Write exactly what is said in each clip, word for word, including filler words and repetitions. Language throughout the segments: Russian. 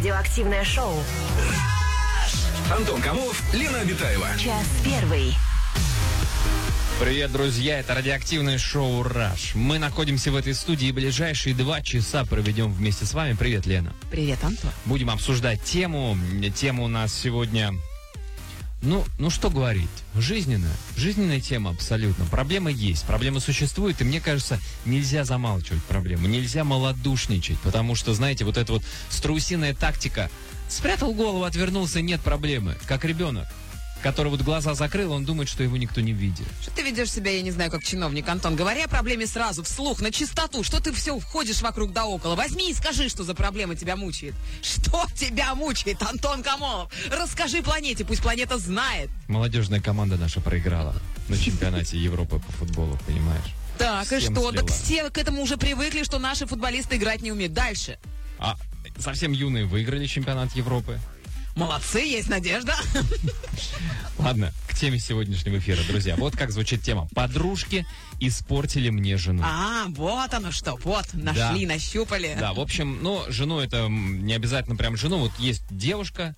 Радиоактивное шоу. Антон Камолов, Лена Абитаева. Час первый. Привет, друзья, это радиоактивное шоу «Rush». Мы находимся в этой студии и ближайшие два часа проведем вместе с вами. Привет, Лена. Привет, Антон. Будем обсуждать тему. Тема у нас сегодня... Ну, ну что говорить? Жизненная. Жизненная тема абсолютно. Проблема есть, проблема существует, и мне кажется, нельзя замалчивать проблему, нельзя малодушничать, потому что, знаете, вот эта вот страусиная тактика. Спрятал голову, отвернулся, нет проблемы, как ребенок, который вот глаза закрыл, он думает, что его никто не видит. Что ты ведешь себя, я не знаю, как чиновник, Антон? Говори о проблеме сразу, вслух, на чистоту. Что ты все входишь вокруг да около? Возьми и скажи, что за проблема тебя мучает. Что тебя мучает, Антон Камолов? Расскажи планете, пусть планета знает. Молодежная команда наша проиграла на чемпионате Европы по футболу, понимаешь? Так, и что? Так все к этому уже привыкли, что наши футболисты играть не умеют. Дальше. А совсем юные выиграли чемпионат Европы. Молодцы, есть надежда. Ладно, к теме сегодняшнего эфира, друзья. Вот как звучит тема. Подружки испортили мне жену. А, вот оно что, вот, нашли, да. Нащупали. Да, в общем, ну, жену это не обязательно прям жену. Вот есть девушка,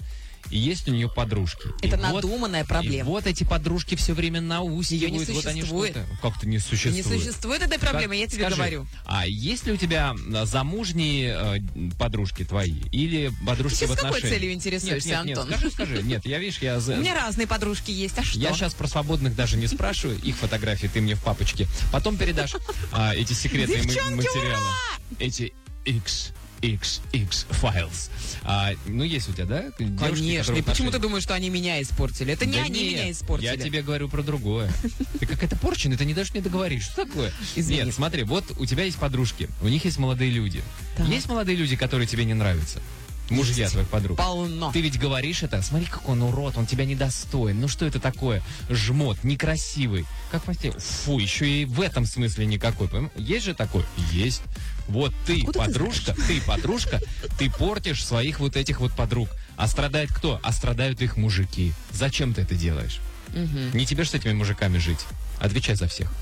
и есть у нее подружки. Это и надуманная вот, проблема. И вот эти подружки все время наусивают. Ее не существует. Вот они что-то, как-то не существует. Не существует этой проблемы, я тебе скажи, говорю. А есть ли у тебя замужние э, подружки твои? Или подружки ты в отношениях? Ты с какой целью интересуешься, нет, нет, Антон? Нет, скажи, скажи. Нет, я, видишь, я... У меня разные подружки есть, а что? Я сейчас про свободных даже не спрашиваю. Их фотографии ты мне в папочке. Потом передашь э, эти секретные м- материалы. Ура! Эти X... икс икс Files. А, ну, есть у тебя, да? Девушки, конечно. И почему ты думаешь, что они меня испортили? Это не да они нет, меня испортили. Я тебе говорю про другое. Ты какая-то порченная, ты не даже не договоришь. Что такое? Извини. Нет, смотри, вот у тебя есть подружки, у них есть молодые люди. Так. Есть молодые люди, которые тебе не нравятся? Мужья твоих подруг. Полно. Ты ведь говоришь это, смотри, как он урод, он тебя недостоин. Ну что это такое? Жмот, некрасивый. Как постель? Фу, еще и в этом смысле никакой. Есть же такое? Есть. Вот ты, а подружка, ты, ты подружка, ты портишь своих вот этих вот подруг. А страдает кто? А страдают их мужики. Зачем ты это делаешь? Угу. Не тебе ж с этими мужиками жить. Отвечай за всех.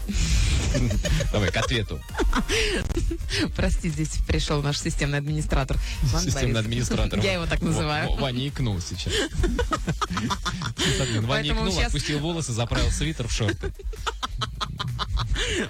Давай, к ответу. Прости, здесь пришел наш системный администратор. Системный администратор. Я его так называю. Ваня икнул сейчас. Ваня икнул, отпустил волосы, заправил свитер в шорты.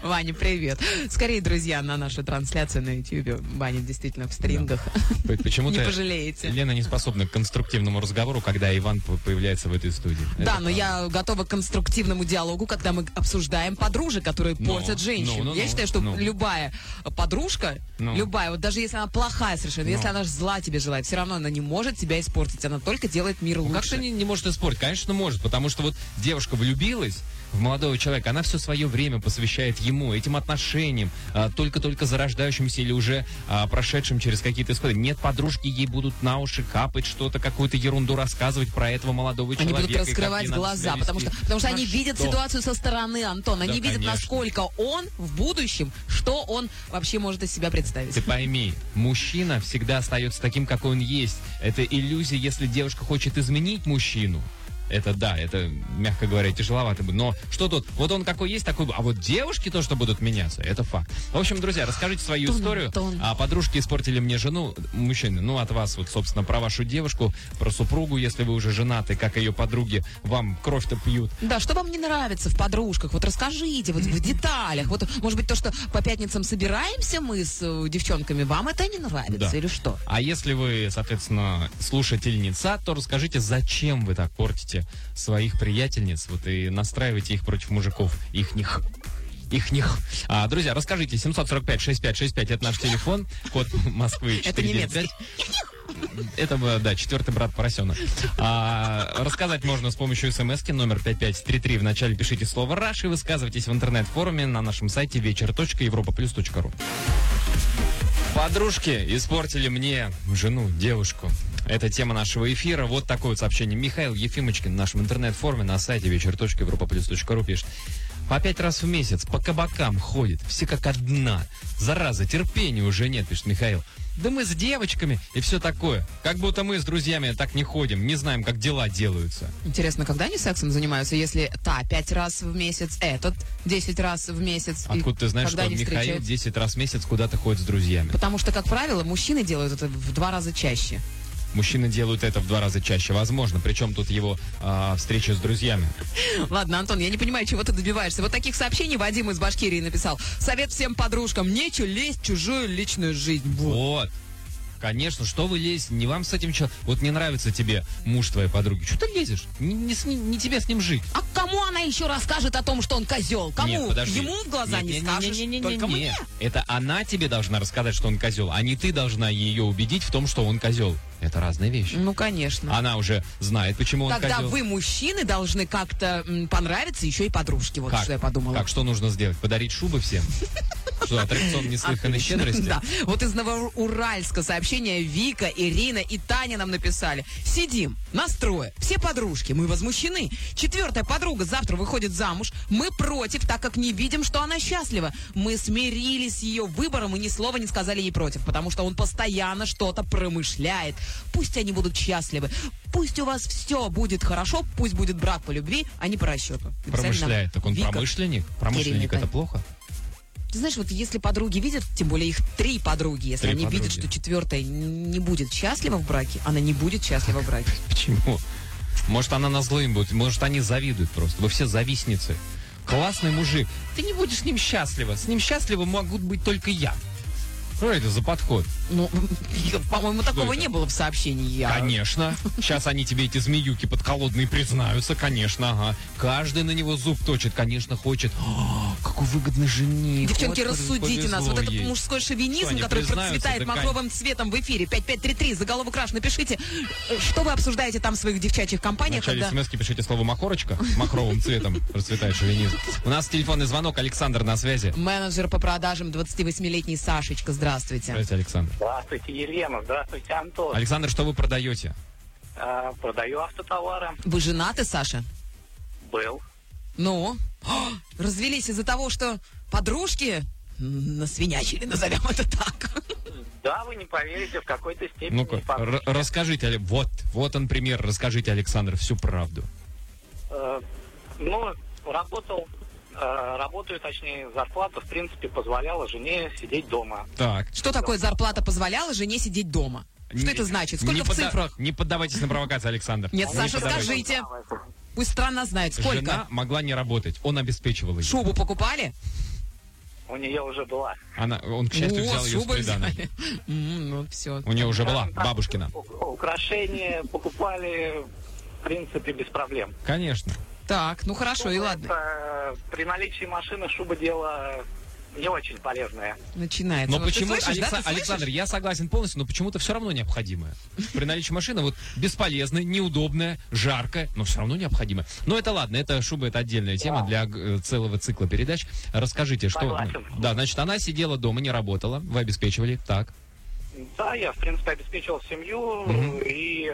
Ваня, привет. Скорее, друзья, на нашу трансляцию на YouTube. Ваня действительно в стрингах. Да. Почему-то не пожалеете. Лена не способна к конструктивному разговору, когда Иван появляется в этой студии. Да, это но правда. Я готова к конструктивному диалогу, когда мы обсуждаем подружек, которые но, портят женщин. Но, но, я но, считаю, что но. любая подружка, но. любая, вот даже если она плохая совершенно, но. если она зла тебе желает, все равно она не может тебя испортить. Она только делает мир лучше. Как же не, не может испортить? Конечно, может, потому что вот девушка влюбилась в молодого человека, она все свое время посвящает ему, этим отношениям, а, только-только зарождающимся или уже а, прошедшим через какие-то исходы. Нет, подружки ей будут на уши капать что-то, какую-то ерунду рассказывать про этого молодого они человека. Они будут раскрывать глаза, потому что, потому что а они что? видят ситуацию со стороны, Антон. Они да, видят, конечно. насколько он в будущем, что он вообще может из себя представить. Ты пойми, мужчина всегда остается таким, какой он есть. Это иллюзия, если девушка хочет изменить мужчину. Это да, это, мягко говоря, тяжеловато. Но что тут? Вот он какой есть, такой... А вот девушки то, что будут меняться, это факт. В общем, друзья, расскажите свою тон, историю. Тон. А подружки испортили мне жену, мужчины. Ну, от вас, вот, собственно, про вашу девушку, про супругу, если вы уже женаты, как ее подруги, вам кровь-то пьют. Да, что вам не нравится в подружках? Вот расскажите, вот в деталях. Вот, может быть, то, что по пятницам собираемся мы с девчонками, вам это не нравится да. или что? А если вы, соответственно, слушательница, то расскажите, зачем вы так портите своих приятельниц, вот и настраивайте их против мужиков, ихних. Ихних. А, друзья, расскажите, семь четыре пять шесть пять шесть пять, это наш телефон, код Москвы четыреста девяносто пять. Это, да, четвертый брат поросенок. А, рассказать можно с помощью смс-ки, номер пять пять три три. Вначале пишите слово «Rush» и высказывайтесь в интернет-форуме на нашем сайте вечер точка европа плюс точка ру. Подружки испортили мне жену, девушку. Это тема нашего эфира. Вот такое вот сообщение. Михаил Ефимочкин в нашем интернет-форуме на сайте вечер точка европа плюс точка ру пишет. По пять раз в месяц по кабакам ходит. Все как одна. Зараза, терпения уже нет, пишет Михаил. Да мы с девочками и все такое. Как будто мы с друзьями так не ходим. Не знаем, как дела делаются. Интересно, когда они сексом занимаются? Если та пять раз в месяц, этот десять раз в месяц. Откуда ты знаешь, что Михаил десять раз в месяц куда-то ходит с друзьями? Потому что, как правило, мужчины делают это в два раза чаще. Мужчины делают это в два раза чаще. Возможно. Причем тут его э, встреча с друзьями. Ладно, Антон, я не понимаю, чего ты добиваешься. Вот таких сообщений Вадим из Башкирии написал. Совет всем подружкам. Нечего лезть в чужую личную жизнь. Вот. вот. Конечно, что вы лезете? Не вам с этим... Вот не нравится тебе муж твоей подруги. Что ты лезешь? Не, не, не тебе с ним жить. А кому она еще расскажет о том, что он козел? Кому? Нет, подожди. Ему в глаза нет, не скажешь? Не, не, не, Только не, не. мне. Это она тебе должна рассказать, что он козел, а не ты должна ее убедить в том, что он козел. Это разные вещи. Ну, конечно. Она уже знает, почему Тогда он козел. Тогда вы, мужчины, должны как-то м, понравиться еще и подружке. Вот как? Что я подумала. Как? Что нужно сделать? Подарить шубы всем? Что, аттракцион неслыханной щедрости? Да. Вот из Новоуральска сообщения Вика, Ирина и Таня нам написали. Сидим, нас трое, все подружки, мы возмущены. Четвертая подруга завтра выходит замуж. Мы против, так как не видим, что она счастлива. Мы смирились с ее выбором и ни слова не сказали ей против, потому что он постоянно что-то промышляет. Пусть они будут счастливы. Пусть у вас все будет хорошо. Пусть будет брак по любви, а не по расчету. Промышляет. Так он Вика. промышленник? Промышленник это плохо? Ты знаешь, вот если подруги видят, тем более их три подруги, если три они подруги. видят, что четвертая не будет счастлива в браке, она не будет счастлива в браке. Почему? Может, она на зло им будет. Может, они завидуют просто. Вы все завистницы. Классный мужик. Ты не будешь с ним счастлива. С ним счастливы могут быть только я. Что это за подход? Ну, по-моему, Что такого это? не было в сообщении. Я... Конечно. Сейчас они тебе, эти змеюки подколодные, признаются. Конечно, ага. Каждый на него зуб точит. Конечно, хочет. О, какой выгодный жених. Девчонки, вот, рассудите нас. Вот этот мужской шовинизм, что, который процветает махровым цветом в эфире. пять пять три три, заголовок Rush. Напишите, что вы обсуждаете там в своих девчачьих компаниях. В начале когда... смс-ки пишите слово «махорочка». Махровым цветом процветает шовинизм. У нас телефонный звонок. Александр на связи. Менеджер по продажам, двадцативосьмилетний Сашечка. Здравствуйте. Здравствуйте. Здравствуйте, Александр. Здравствуйте, Елена. Здравствуйте, Антон. Александр, что вы продаете? А, продаю автотовары. Вы женаты, Саша? Был. Ну? О, развелись из-за того, что подружки насвинячили, назовем это так. Да, вы не поверите, в какой-то степени. Ну-ка, р- расскажите, вот, вот он пример. Расскажите, Александр, всю правду. Э, ну, работал... Работаю, точнее, зарплата, в принципе, позволяла жене сидеть дома. Так. Что такое зарплата позволяла жене сидеть дома? Что не, это значит? Сколько в пода- цифрах? Не поддавайтесь на провокацию, Александр. Нет, Саша, скажите. Пусть страна знает, сколько. Жена могла не работать, он обеспечивал ее. Шубу покупали? У нее уже была. Она, он, к счастью, О, взял ее с приданым. Ну, все. У нее уже была, бабушкина. Украшения покупали, в принципе, без проблем. Конечно. Так, ну хорошо, шуба, и ладно. Это, при наличии машины шуба дело не очень полезное. Начинается. Но вот почему, слышишь, Алекса... да, Александр, я согласен полностью, но почему-то все равно необходимое. При наличии машины вот бесполезное, неудобное, жаркое, но все равно необходимое. Но это ладно, это шуба, это отдельная тема да. для целого цикла передач. Расскажите, согласен. что... Да, значит, она сидела дома, не работала, вы обеспечивали, так? Да, я, в принципе, обеспечивал семью mm-hmm. и...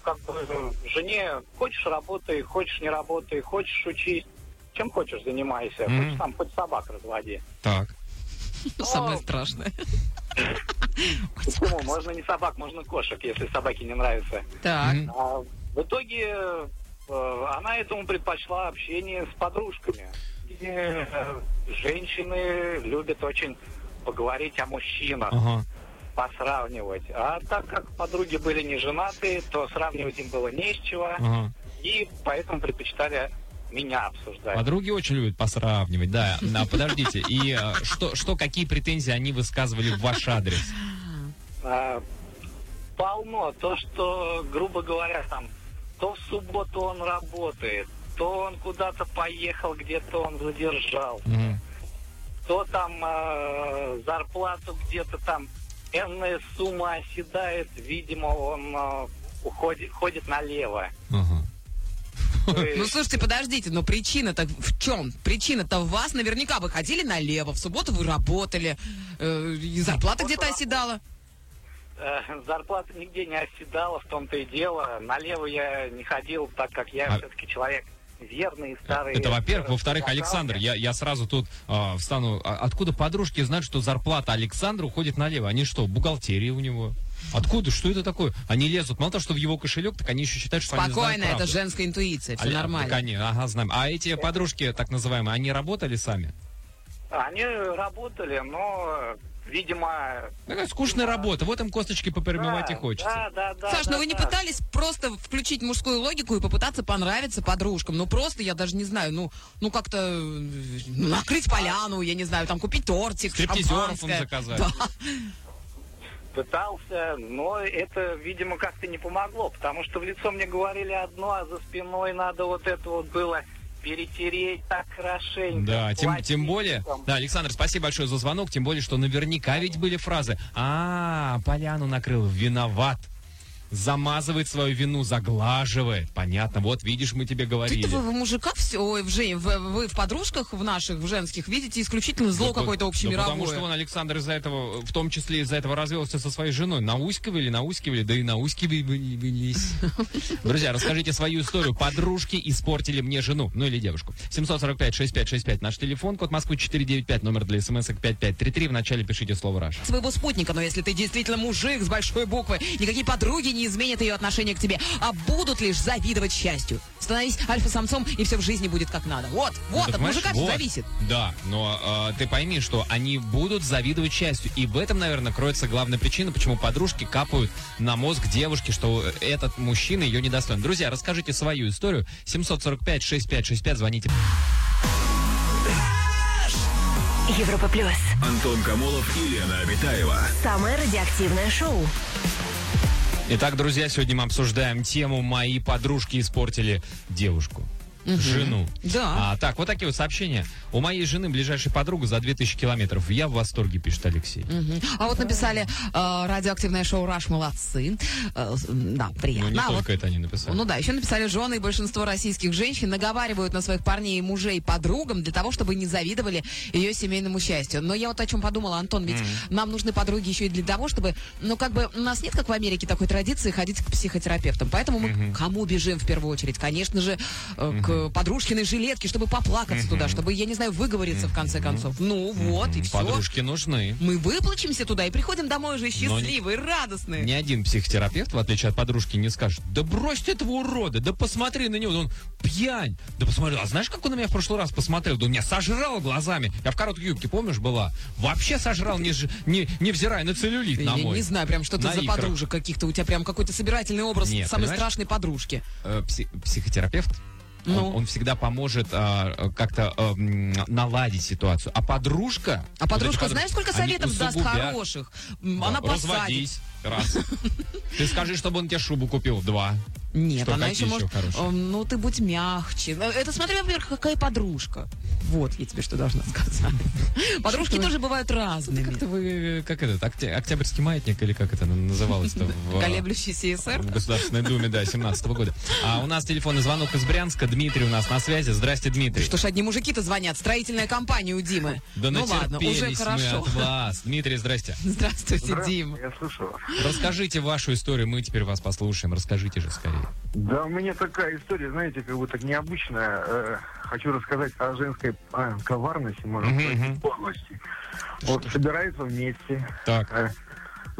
Как бы жене, хочешь работай, хочешь не работай, хочешь учись, чем хочешь занимайся, mm. хочешь там хоть собак разводи. Так. Но... Самое страшное. Почему? Можно не собак, можно кошек, если собаке не нравится. Так. Mm. А в итоге э, она этому предпочла общение с подружками. И, э, женщины любят очень поговорить о мужчинах. Uh-huh. посравнивать. А так как подруги были не женаты, то сравнивать им было не с чего, ага. и поэтому предпочитали меня обсуждать. Подруги очень любят посравнивать, да. А, подождите, и что, что, какие претензии они высказывали в ваш адрес? А, полно. То, что, грубо говоря, там, то в субботу он работает, то он куда-то поехал, где-то он задержал, ага. то там а, зарплату где-то там энная сумма оседает, видимо, он э, уходит, ходит налево. Ага. Ну, слушайте, подождите, но причина-то в чем? Причина-то в вас. Наверняка вы ходили налево, в субботу вы работали, э, и зарплата где-то оседала. Зарплата нигде не оседала, в том-то и дело. Налево я не ходил, так как я а... все-таки человек... верные, старые... Это, во-первых. Во-вторых, Александр, я, я сразу тут э, встану. Откуда подружки знают, что зарплата Александра уходит налево? Они что, бухгалтерия у него? Откуда? Что это такое? Они лезут. Мало того, что в его кошелек, так они еще считают, что Спокойно, они знают Спокойно, это правду. Женская интуиция, все а, нормально. Так они, ага, знаем. А эти подружки, так называемые, они работали сами? Они работали, но... видимо... Такая скучная да. работа, вот им косточки поперемывать да, и хочется. Да, да, да, Саш, да, но вы да. не пытались просто включить мужскую логику и попытаться понравиться подружкам? Ну просто, я даже не знаю, ну, ну как-то ну, накрыть поляну, я не знаю, там купить тортик, стриптизеров им заказать. Да. Пытался, но это, видимо, как-то не помогло, потому что в лицо мне говорили одно, а за спиной надо вот это вот было... перетереть так хорошенько. Да, тем, тем более... Да, Александр, спасибо большое за звонок, тем более, что наверняка ведь были фразы. А, поляну накрыл, виноват. Замазывает свою вину, заглаживает. Понятно, вот видишь, мы тебе говорили. Ты-то вы в мужиках, все, ой, в жен... вы, вы в подружках, в наших, в женских, видите исключительно зло ну, какое-то общемировое. Да, потому что он, Александр, из-за этого, в том числе из-за этого развелся со своей женой. Науськивали, науськивали, да и науськивались. Друзья, расскажите свою историю. Подружки испортили мне жену, ну или девушку. семь сорок пять шестьдесят пять шестьдесят пять наш телефон, код Москвы четыре девять пять, номер для смс-ок пять пять три три. Вначале пишите слово «Rush». Своего спутника, но если ты действительно мужик с большой буквы, никакие подруги не изменят ее отношение к тебе, а будут лишь завидовать счастью. Становись альфа-самцом, и все в жизни будет как надо. Вот, вот, ну, от мужика все вот. зависит. Да, но э, ты пойми, что они будут завидовать счастью. И в этом, наверное, кроется главная причина, почему подружки капают на мозг девушки, что этот мужчина ее недостоин. Друзья, расскажите свою историю. семь сорок пять шестьдесят пять шестьдесят пять, звоните. Европа Плюс. Антон Камолов и Лена Абитаева. Самое радиоактивное шоу. Итак, друзья, сегодня мы обсуждаем тему «Мои подружки испортили девушку». Угу. Жену. Да. А, так, вот такие вот сообщения. У моей жены ближайшая подруга за две тысячи километров. Я в восторге, пишет Алексей. Угу. А вот написали э, радиоактивное шоу «Rush» молодцы. Э, да, приятно. Ну, не а только вот, это они написали. Ну да, еще написали, жены и большинство российских женщин наговаривают на своих парней и мужей подругам для того, чтобы не завидовали ее семейному счастью. Но я вот о чем подумала, Антон, ведь mm-hmm. нам нужны подруги еще и для того, чтобы... Ну, как бы у нас нет, как в Америке, такой традиции ходить к психотерапевтам. Поэтому мы mm-hmm. к кому бежим в первую очередь? Конечно же, э, mm-hmm. к подружкиной жилетке, чтобы поплакаться mm-hmm. туда, чтобы, я не знаю, выговориться mm-hmm. в конце концов. Ну mm-hmm. вот, и все. Подружки нужны. Мы выплачемся туда и приходим домой уже счастливые, но радостные. Ни один психотерапевт, в отличие от подружки, не скажет: да брось ты этого урода, да посмотри на него, да он пьянь. Да посмотри, а знаешь, как он на меня в прошлый раз посмотрел? Да он меня сожрал глазами. Я в короткой юбке, помнишь, была? Вообще сожрал, не, не, невзирая на целлюлит, на мой. Я не знаю, прям что-то на за икрах. Подружек каких-то. У тебя прям какой-то собирательный образ. Нет, самой страшной подружки. Э, пси- психотерапевт? Ну. Он, он всегда поможет а, как-то а, наладить ситуацию. А подружка... А вот подружка, подруж... знаешь, сколько советов даст хороших? Да. Она посадит. Разводись. Раз. Ты скажи, чтобы он тебе шубу купил. Два. Нет, что, она еще может... Еще ну, ты будь мягче. Это смотря, во-первых, какая подружка. Вот, я тебе что должна сказать. Подружки что-то тоже вы... бывают разными. Как-то вы... Как это? Октябрьский маятник или как это называлось-то? В... Колеблющийся СССР. В Государственной Думе, да, семнадцатого года. А у нас телефонный звонок из Брянска. Дмитрий у нас на связи. Здрасте, Дмитрий. Что ж, одни мужики-то звонят. Строительная компания у Димы. Да ну ладно, уже хорошо. От вас. Дмитрий, здрасте. Здравствуйте, Дима. Я слушаю. Расскажите вашу историю. Мы теперь вас послушаем. Расскажите же скорее. Да, у меня такая история, знаете, как бы так необычная. Э, хочу рассказать о женской э, коварности, можно сказать, mm-hmm. полностью. Вот что? Собираются вместе так. Э,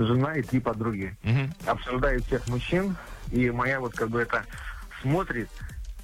жена и три подруги. Mm-hmm. Обсуждают всех мужчин, и моя вот как бы это смотрит,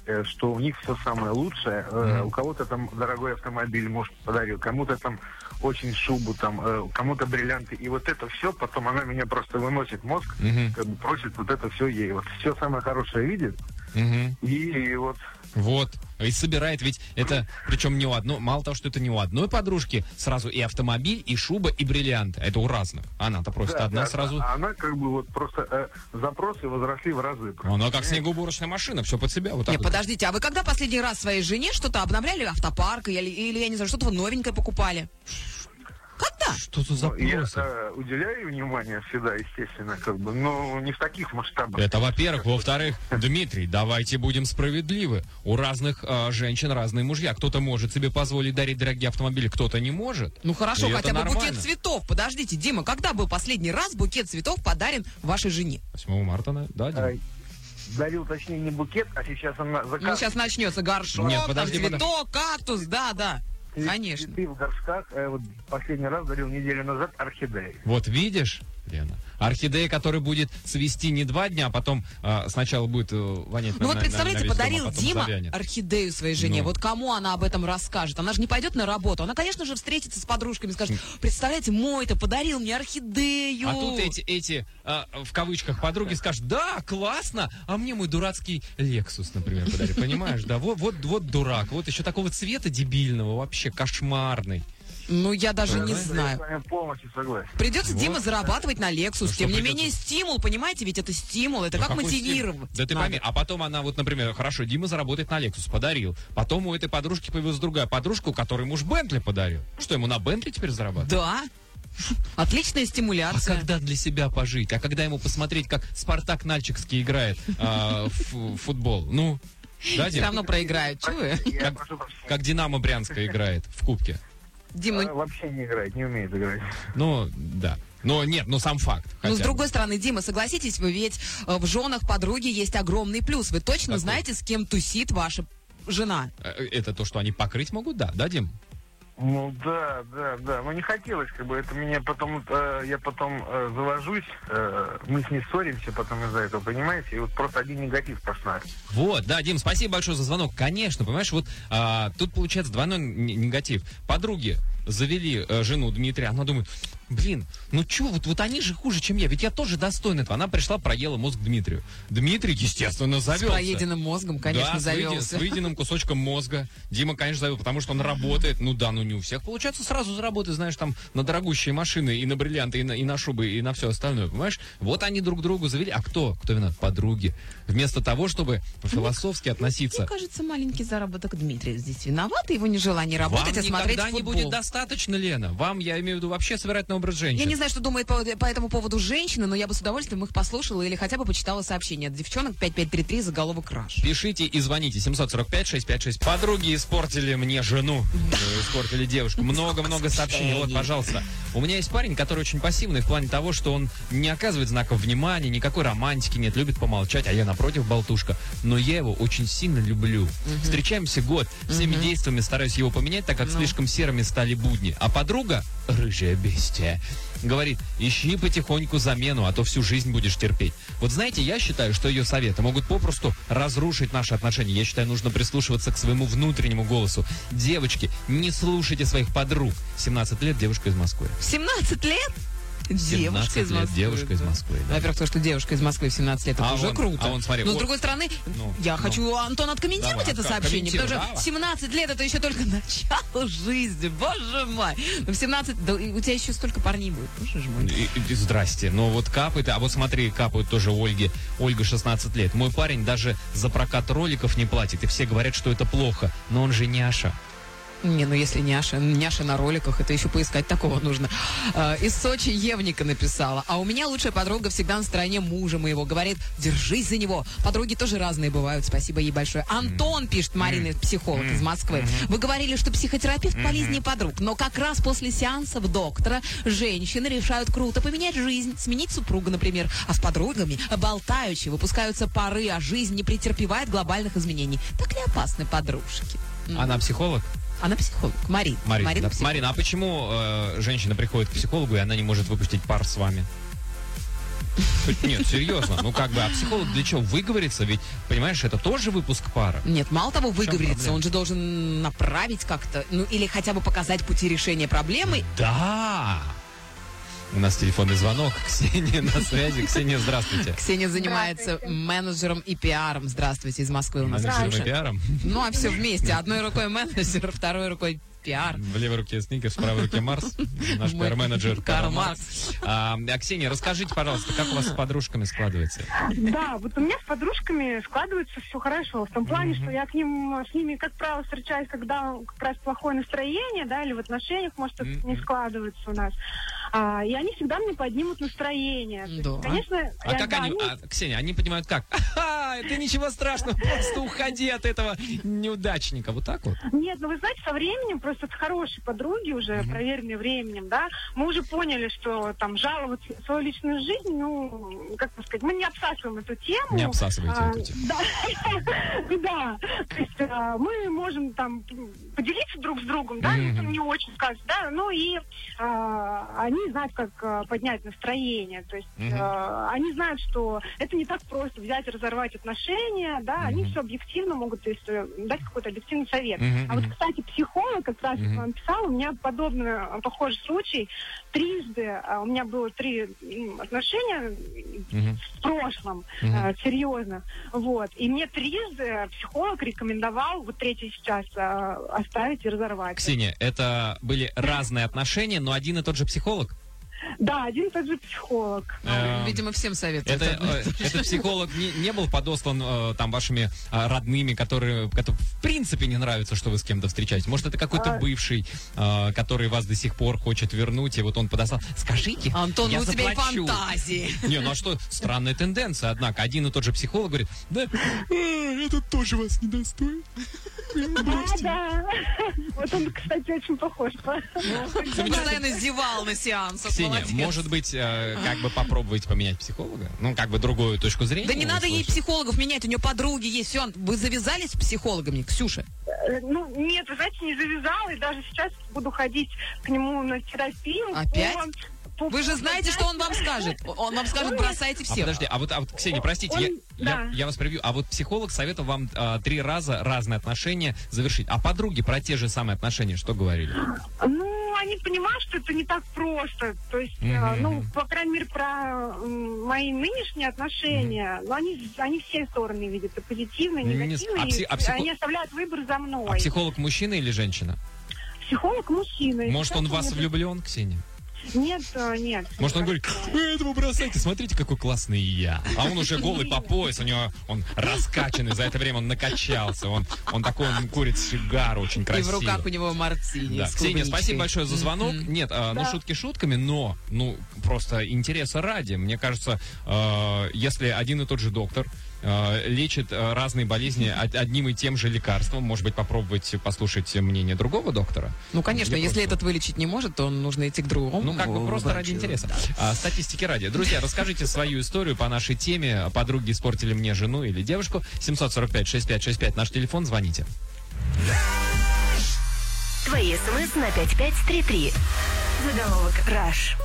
э, что у них все самое лучшее. Э, mm-hmm. У кого-то там дорогой автомобиль муж подарил, кому-то там очень шубу, там, э, кому-то бриллианты. И вот это все, потом она меня просто выносит мозг, uh-huh. как бы просит вот это все ей. Вот все самое хорошее видит. Uh-huh. И, и вот... Вот. И собирает, ведь это, причем не у одной, мало того, что это не у одной подружки, сразу и автомобиль, и шуба, и бриллианты. Это у разных. Она-то просто да, одна да, сразу... А она как бы вот просто э, запросы возросли в разы. Просто. Она как снегоуборочная машина, все под себя. Вот так. Не, вот. Подождите, а вы когда последний раз своей жене что-то обновляли? Автопарк или, или я не знаю, что-то новенькое покупали? Когда? Что тут за запросы? Я уделяю внимание всегда, естественно, как бы, но не в таких масштабах. Это, во-первых. Во-вторых, Дмитрий, давайте будем справедливы. У разных э, женщин разные мужья. Кто-то может себе позволить дарить дорогие автомобили, кто-то не может. Ну хорошо, и хотя бы нормально. Букет цветов. Подождите, Дима, когда был последний раз букет цветов подарен вашей жене? восьмого марта, да, Дима? Ай. Дарил, точнее, не букет, а сейчас она заказывает. Ну сейчас начнется горшок, Нет, подожди, там цветок, под... кактус, да-да. Ты, Конечно. Ты в горшках э, вот последний раз дарил неделю назад орхидеи. Вот видишь, Лена, Орхидея, которая будет цвести не два дня, а потом а, сначала будет вонять. Ну на, вот представляете, на, на подарил дом, а Дима завянет. Орхидею своей жене. Ну. Вот кому она об этом расскажет? Она же не пойдет на работу. Она, конечно же, встретится с подружками и скажет: представляете, мой-то подарил мне орхидею. А тут эти, эти а, в кавычках, подруги скажут: да, классно, а мне мой дурацкий Lexus, например, подарил. Понимаешь, да? Вот, вот, вот дурак. Вот еще такого цвета дебильного, вообще кошмарный. Ну, я даже да, не знаю. Я полностью согласен. Придется вот. Дима зарабатывать на Lexus. Ну, Тем не придется? менее, стимул, понимаете, ведь это стимул. Это ну, как мотивировать. Да ты пойми. А потом она, вот, например, хорошо, Дима заработает на Lexus, подарил. Потом у этой подружки появилась другая подружка, у которой муж Бентли подарил. Что, ему на Бентли теперь зарабатывать? Да. Отличная стимуляция. А когда для себя пожить? А когда ему посмотреть, как Спартак Нальчикский играет э, в футбол? Ну, да, Дима? Все равно проиграют. Чего? Как, как Динамо Брянская играет в кубке. Дима... А, вообще не играет, не умеет играть. Ну, да. Но нет, ну сам факт. Хотя... Ну, с другой стороны, Дима, согласитесь вы, ведь в женах подруги есть огромный плюс. Вы точно Какой? знаете, с кем тусит ваша жена? Это то, что они покрыть могут, да, да, Дим? Ну, да, да, да. Ну, не хотелось, как бы, это меня потом, э, я потом э, завожусь, э, мы с ней ссоримся потом из-за этого, понимаете? И вот просто один негатив пошла. Вот, да, Дим, спасибо большое за звонок. Конечно, понимаешь, вот э, тут получается двойной негатив. Подруги завели э, жену Дмитрия, она думает, блин, ну чё, вот, вот они же хуже, чем я, ведь я тоже достоин этого. Она пришла, проела мозг Дмитрию. Дмитрий, естественно, завелся. С проеденным мозгом, конечно, да, завелся. С, выйден, с выеденным кусочком мозга. Дима, конечно, завел, потому что он работает. Ну да, ну не у всех получается сразу заработать, знаешь, там, на дорогущие машины, и на бриллианты, и на, и на шубы, и на все остальное, понимаешь? Вот они друг другу завели. А кто? Кто виноват? Подруги. Вместо того, чтобы по-философски ну, относиться... Мне кажется, маленький заработок Дмитрия здесь виноват, его нежелание работать, а смотреть футбол. Вам никогда не будет достаточно, Лена. Вам, я имею в виду, вообще собирать на образ женщин. Я не знаю, что думает по, по этому поводу женщины, но я бы с удовольствием их послушала или хотя бы почитала сообщение от девчонок пять пять три три, заголовок Rush. Пишите и звоните семь сорок пять шестьсот пятьдесят шесть. Подруги испортили мне жену. Испортили девушку. Много-много сообщений. Вот, пожалуйста. У меня есть парень, который очень пассивный в плане того, что он не оказывает знаков внимания, никакой романтики нет, любит помолчать, а я напротив болтушка. Но я его очень сильно люблю. Встречаемся год. Всеми действиями стараюсь его поменять, так как слишком серыми стали будни. А подруга, рыжая бестия, говорит, ищи потихоньку замену, а то всю жизнь будешь терпеть. Вот знаете, я считаю, что ее советы могут попросту разрушить наши отношения. Я считаю, нужно прислушиваться к своему внутреннему голосу. Девочки, не слушайте своих подруг. семнадцать лет, девушка из Москвы. семнадцать лет? Девушка из Москвы. Девушка да. из Москвы да. Во-первых, то, что девушка из Москвы в семнадцать лет, это а уже он, круто. А он, смотри, Но вот, с другой стороны, ну, я ну, хочу, Антон, откомментировать давай, это сообщение, потому что семнадцать лет это еще только начало жизни. Боже мой. В семнадцать, да, у тебя еще столько парней будет. Боже мой. И, и, здрасте. Но вот капает, а вот смотри, капают тоже Ольге. Ольга шестнадцать лет. Мой парень даже за прокат роликов не платит, и все говорят, что это плохо. Но он же няша. Не, ну если няша, няша на роликах, это еще поискать такого нужно. Из Сочи Евника написала. А у меня лучшая подруга всегда на стороне мужа моего. Говорит, держись за него. Подруги тоже разные бывают, спасибо ей большое. Антон, пишет Марина, психолог из Москвы. Вы говорили, что психотерапевт полезнее подруг. Но как раз после сеансов доктора женщины решают круто поменять жизнь, сменить супруга, например. А с подругами болтающие выпускаются пары, а жизнь не претерпевает глобальных изменений. Так ли опасны подружки? Она психолог? Она психолог. Марин. Марин, Марин, да. психолог. Марин, а почему э, женщина приходит к психологу, и она не может выпустить пар с вами? Нет, серьезно. Ну, как бы, а психолог для чего? Выговорится? Ведь, понимаешь, это тоже выпуск пара. Нет, мало того, выговорится. Он же должен направить как-то, ну, или хотя бы показать пути решения проблемы. Да! У нас телефонный звонок. Ксения на связи. Ксения, здравствуйте. Ксения занимается менеджером и пиаром. Здравствуйте, из Москвы у нас. Менеджером и пиаром? Ну, а все вместе. Одной рукой менеджер, второй рукой пиар. В левой руке Сникерс, в правой руке Марс. Наш пиар-менеджер Карл Маркс. А, Ксения, расскажите, пожалуйста, как у вас с подружками складывается? Да, вот у меня с подружками складывается все хорошо. В том плане, mm-hmm. что я к ним, с ними, как правило, встречаюсь, когда как раз плохое настроение, да, или в отношениях, может, это mm-hmm. не складывается у нас. А, и они всегда мне поднимут настроение. Да. Есть, конечно, а я, как да, они... А, Ксения, они понимают как? Ха-ха, это ничего страшного, просто уходи от этого неудачника. Вот так вот? Нет, ну вы знаете, со временем, просто хорошие подруги уже, mm-hmm. проверенные временем, да, мы уже поняли, что там жаловаться на свою личную жизнь, ну, как бы сказать, мы не обсасываем эту тему. Не обсасывайте а, эту тему. Да, то есть мы можем там поделиться друг с другом, да, не очень сказать, да, ну и они они знают, как поднять настроение. То есть угу. э, они знают, что это не так просто взять и разорвать отношения, да, угу. они все объективно могут то есть, дать какой-то объективный совет. Угу. А вот, кстати, психолог, как раз угу. вам писал, у меня подобный, похожий случай. Трижды у меня было три отношения угу. в прошлом, угу. э, серьезно. Вот. И мне трижды психолог рекомендовал вот третий сейчас э, оставить и разорвать. Ксения, это были разные отношения, но один и тот же психолог? Да, один и тот же психолог. Эм, Видимо, всем советуют. Это, э, этот психолог не, не был подослан э, там вашими э, родными, которые, которые в принципе не нравится, что вы с кем-то встречаетесь. Может, это какой-то а... бывший, э, который вас до сих пор хочет вернуть, и вот он подослал. Скажите, Антон, я ну, у тебя и фантазии. Не, ну а что? Странная тенденция, однако. Один и тот же психолог говорит, да, этот тоже вас не достоин. Да, да. Вот он, кстати, очень похож. Он постоянно зевал на сеансах. Ксения, может быть, э, как бы попробовать поменять психолога? Ну, как бы другую точку зрения. Да не надо услышать. Ей психологов менять, у нее подруги есть. Все, вы завязались с психологами, Ксюша? Э, ну, нет, вы знаете, не завязала. И даже сейчас буду ходить к нему на терапию. Опять? Он... Вы же знаете, что он вам скажет. Он вам скажет, бросайте всех. А подожди, а вот, а вот Ксения, простите, он, я, да. я, я вас прибью. А вот психолог советовал вам а, три раза разные отношения завершить. А подруги про те же самые отношения что говорили? Ну, они понимают, что это не так просто. То есть, mm-hmm. ну, по крайней мере, про мои нынешние отношения, mm-hmm. ну, они, они все стороны видят. И позитивные, и негативные. А пси- а психолог... Они оставляют выбор за мной. А психолог мужчина или женщина? Психолог мужчина. Может, он в вас влюблен, Ксения? Нет, нет. Может, он говорит, этого бросайте, смотрите, какой классный я. А он уже голый по пояс, у него он раскачанный, за это время он накачался, он, он такой, он курит сигару, очень красивый. И в руках у него мартини. Да. Ксения, спасибо большое за звонок. Mm-hmm. Нет, да. ну, шутки шутками, но, ну, просто интереса ради. Мне кажется, э, если один и тот же доктор э, лечит э, разные болезни одним и тем же лекарством, может быть, попробовать послушать мнение другого доктора? Ну, конечно, Я если просто... этот вылечить не может, то нужно идти к другому. Ну, как бы просто ради интереса. А, статистики ради. Друзья, расскажите свою историю по нашей теме. Подруги испортили мне жену или девушку. семь четыре пять шесть пять шесть пять. Наш телефон. Звоните. Твои смс на пять пять три три. Заголовок «Rush».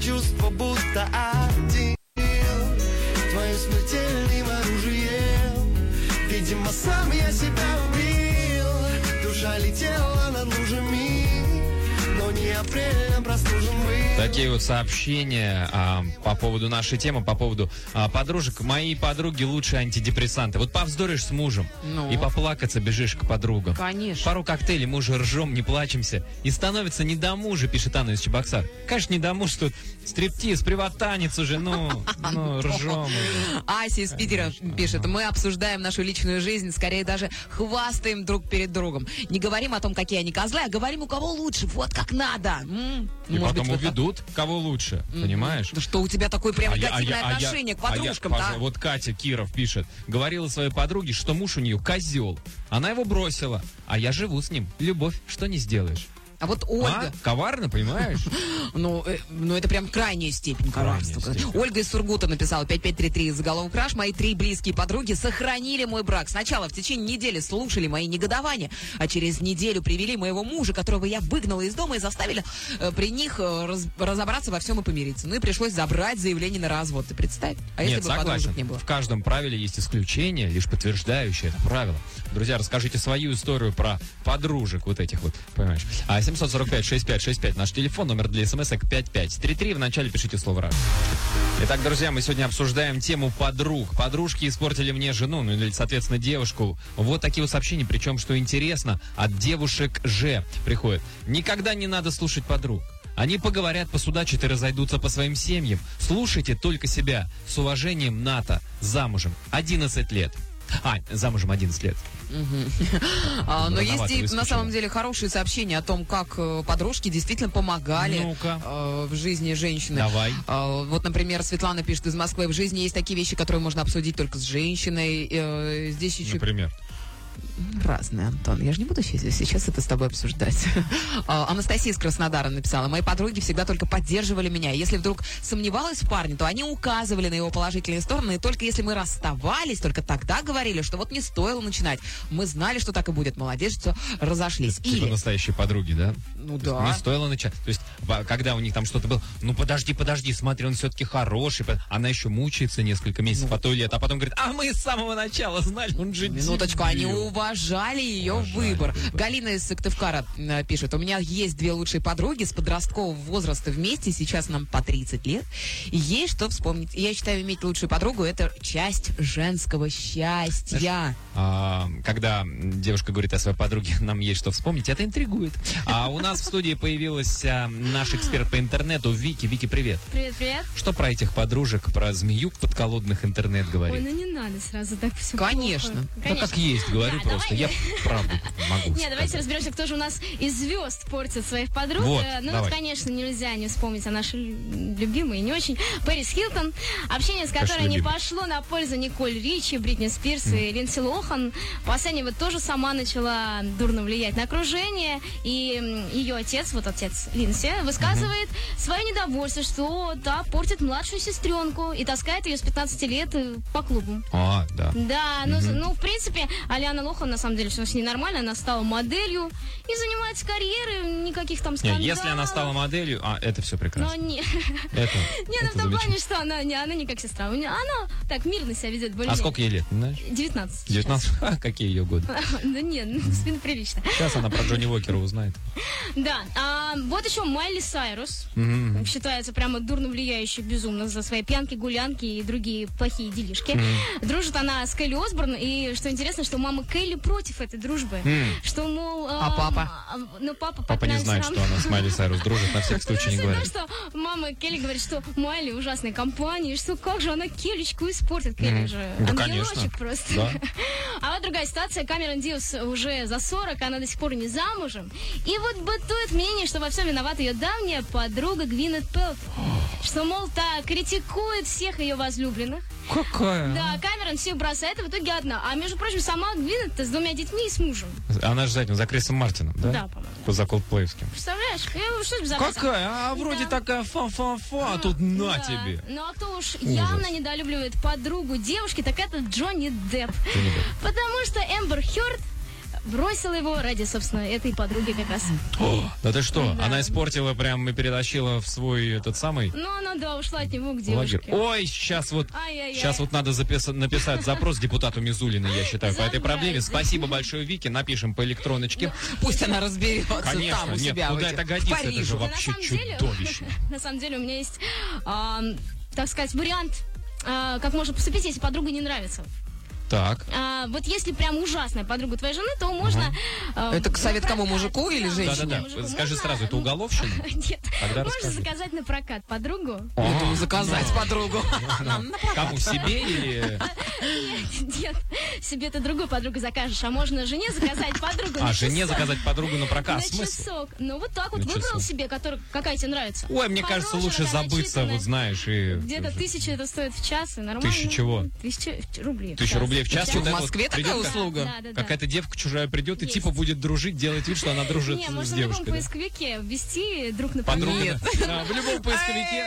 Чувство будто один. Твое смертельным оружием, видимо, сам я себя убил. Душа летела над лужами, но не апрельно прослужен был. Такие вот сообщения а, по поводу нашей темы, по поводу а, подружек. Мои подруги лучшие антидепрессанты. Вот повздоришь с мужем, ну. и поплакаться бежишь к подругам. Конечно. Пару коктейлей, мы уже ржем, не плачемся. И становится не до мужа, пишет Анна из Чебоксар. Конечно, не до мужа, тут стриптиз, приватанец уже, ну, ну ржем. Ася из Питера пишет, мы обсуждаем нашу личную жизнь, скорее даже хвастаем друг перед другом. Не говорим о том, какие они козлы, а говорим, у кого лучше, вот как надо. М-м, и потом уведут, кого лучше, м-м. понимаешь? Да что у тебя такое прям негативное а отношение а я, к подружкам, а я, да? Пожалуй, вот Катя Киров пишет, говорила своей подруге, что муж у нее козел. Она его бросила, а я живу с ним. Любовь, что не сделаешь. А вот Ольга... А? Коварно, понимаешь? Ну, э, ну, это прям крайняя степень коварства. Ольга из Сургута написала пять пять три три заголовок «Краш». Мои три близкие подруги сохранили мой брак. Сначала в течение недели слушали мои негодования, а через неделю привели моего мужа, которого я выгнала из дома, и заставили э, при них раз, разобраться во всем и помириться. Ну и пришлось забрать заявление на развод. Ты представь? А если Нет, бы согласен. Подружек не было? В каждом правиле есть исключение, лишь подтверждающее это правило. Друзья, расскажите свою историю про подружек вот этих вот, понимаешь? А семь четыре пять шесть пять шесть пять, наш телефон, номер для смс-ок пять пять три три. Вначале пишите слово «Рак». Итак, друзья, мы сегодня обсуждаем тему подруг. Подружки испортили мне жену, ну или, соответственно, девушку. Вот такие вот сообщения, причем, что интересно, от девушек же приходят. Никогда не надо слушать подруг. Они поговорят, посудачат и разойдутся по своим семьям. Слушайте только себя. С уважением, НАТО. Замужем. одиннадцать лет. А, замужем одиннадцать лет. Угу. А, но есть и, на самом деле хорошие сообщения о том, как э, подружки действительно помогали э, в жизни женщины. Давай. Э, вот, например, Светлана пишет из Москвы. В жизни есть такие вещи, которые можно обсудить только с женщиной. Э, здесь еще... Например? Разные, Антон. Я же не буду сейчас это с тобой обсуждать. Анастасия из Краснодара написала. Мои подруги всегда только поддерживали меня. Если вдруг сомневалась в парне, то они указывали на его положительные стороны. И только если мы расставались, только тогда говорили, что вот не стоило начинать. Мы знали, что так и будет. Молодец, что разошлись. Или... Типа настоящие подруги, да? Ну да. Не стоило начать. То есть, когда у них там что-то было, ну подожди, подожди, смотри, он все-таки хороший. Она еще мучается несколько месяцев, ну, а то и лет. А потом говорит, а мы с самого начала знали, он же дебил. Минуточку, они уважали ее уважали выбор. выбор. Галина из Сыктывкара пишет, у меня есть две лучшие подруги с подросткового возраста вместе, сейчас нам по тридцать лет. И есть что вспомнить. Я считаю, иметь лучшую подругу — это часть женского счастья. Знаешь, а, когда девушка говорит о своей подруге, нам есть что вспомнить, это интригует. А у нас в студии появилась наш эксперт по интернету Вики. Вики, привет. Привет, привет. Что про этих подружек, про змеюк подколодных интернет говорит? Ой, ну не надо сразу так все конечно. плохо. Конечно. Да как есть, говорю да, просто. Давай... Я правду могу Нет, давайте разберемся, кто же у нас из звезд портит своих подруг. Вот, ну, вот, конечно, нельзя не вспомнить о нашей любимой и не очень Пэрис Хилтон, общение с которой конечно, не любимый. Пошло на пользу Николь Ричи, Бритни Спирс mm. и Линдси Лохан. Последняя вот тоже сама начала дурно влиять на окружение, и ее отец, вот отец Линдси, высказывает mm-hmm. свое недовольство, что та портит младшую сестренку и таскает ее с пятнадцати лет по клубу. А, да. Да, ну, mm-hmm. ну в принципе, Алиана Лохан, на самом деле, все с ней нормально, она стала моделью и занимается карьерой, никаких там скандалов. Нет, если она стала моделью, а, это все прекрасно. Но не... Это, не, ну в том плане, что она, не, она не как сестра, она так мирно себя ведет более. А сколько ей лет, знаешь? девятнадцать. девятнадцать? А, какие ее годы? Да нет, спина прилично. Сейчас она про Джонни Уокера узнает. Да, а, вот еще Майли Сайрус, mm-hmm. считается прямо дурно влияющей безумно за свои пьянки, гулянки и другие плохие делишки. Mm-hmm. Дружит она с Келли Осборн, и что интересно, что мама Келли против этой дружбы. Mm. Что, мол... А, а папа? А, ну, папа... Папа не знает, что она с Майли Сайрус дружит, на всякий случай не говорит. Что мама Келли говорит, что Майли ужасная компания, что как же она Келечку испортит. Келли же ангелочек просто. А вот другая ситуация. Камерон Диас уже за сорок, она до сих пор не замужем. И вот бытует мнение, что во всем виновата ее давняя подруга Гвинет Пелтроу. Что, мол, та критикует всех ее возлюбленных. Какая? Да, Камерон все бросает, и в итоге одна. А, между прочим, сама Гвинет с двумя детьми и с мужем. Она же за этим, за Крисом Мартином, да? Да, по-моему. Да. За Coldplay-вским. Представляешь? Я, что за какая? А вроде да. такая фа-фа-фа, а тут на да. тебе. Ну, а кто уж Ужас. явно недолюбливает подругу девушки, так это Джонни Депп. Джонни Депп. Потому что Эмбер Хёрд бросила его ради, собственно, этой подруги как раз. О, да ты что? Да. Она испортила прям и перетащила в свой этот самый... Ну, она, да, ушла от него к девушке. Ой, сейчас вот Ай-яй-яй. сейчас вот надо запис... написать запрос депутату Мизулиной, я считаю, Забрать. по этой проблеме. Спасибо большое, Вики, напишем по электроночке. Пусть она разберется Конечно, там у нет, себя. Куда это годится? Это же вообще на чудовищно. Деле, на самом деле у меня есть, а, так сказать, вариант, а, как можно поступить, если подруга не нравится. Так. А, вот если прям ужасная подруга твоей жены, то можно... Ага. Э, это совет кому, мужику или женщине? Да-да-да, скажи можно... сразу, это уголовщина? Нет, тогда можно расскажи. Заказать на прокат подругу. О, заказать да. подругу. Кому, себе или... Нет, нет, себе ты другую подругу закажешь, а можно жене заказать подругу. А, жене заказать подругу на прокат, смысл? Ну, вот так вот выбрал себе, какая тебе нравится. Ой, мне кажется, лучше забыться, вот знаешь, и... Где-то тысяча это стоит в час, и нормально. Тысяча чего? Тысяча рублей. Тысяча рублей. В час, да. В Москве вот такая услуга. Да, да, да. Какая-то девка чужая придет есть. И типа будет дружить, делать вид, что она дружит не, с, может, с девушкой. Не, можно в любом поисковике ввести друг на подругу. В любом поисковике.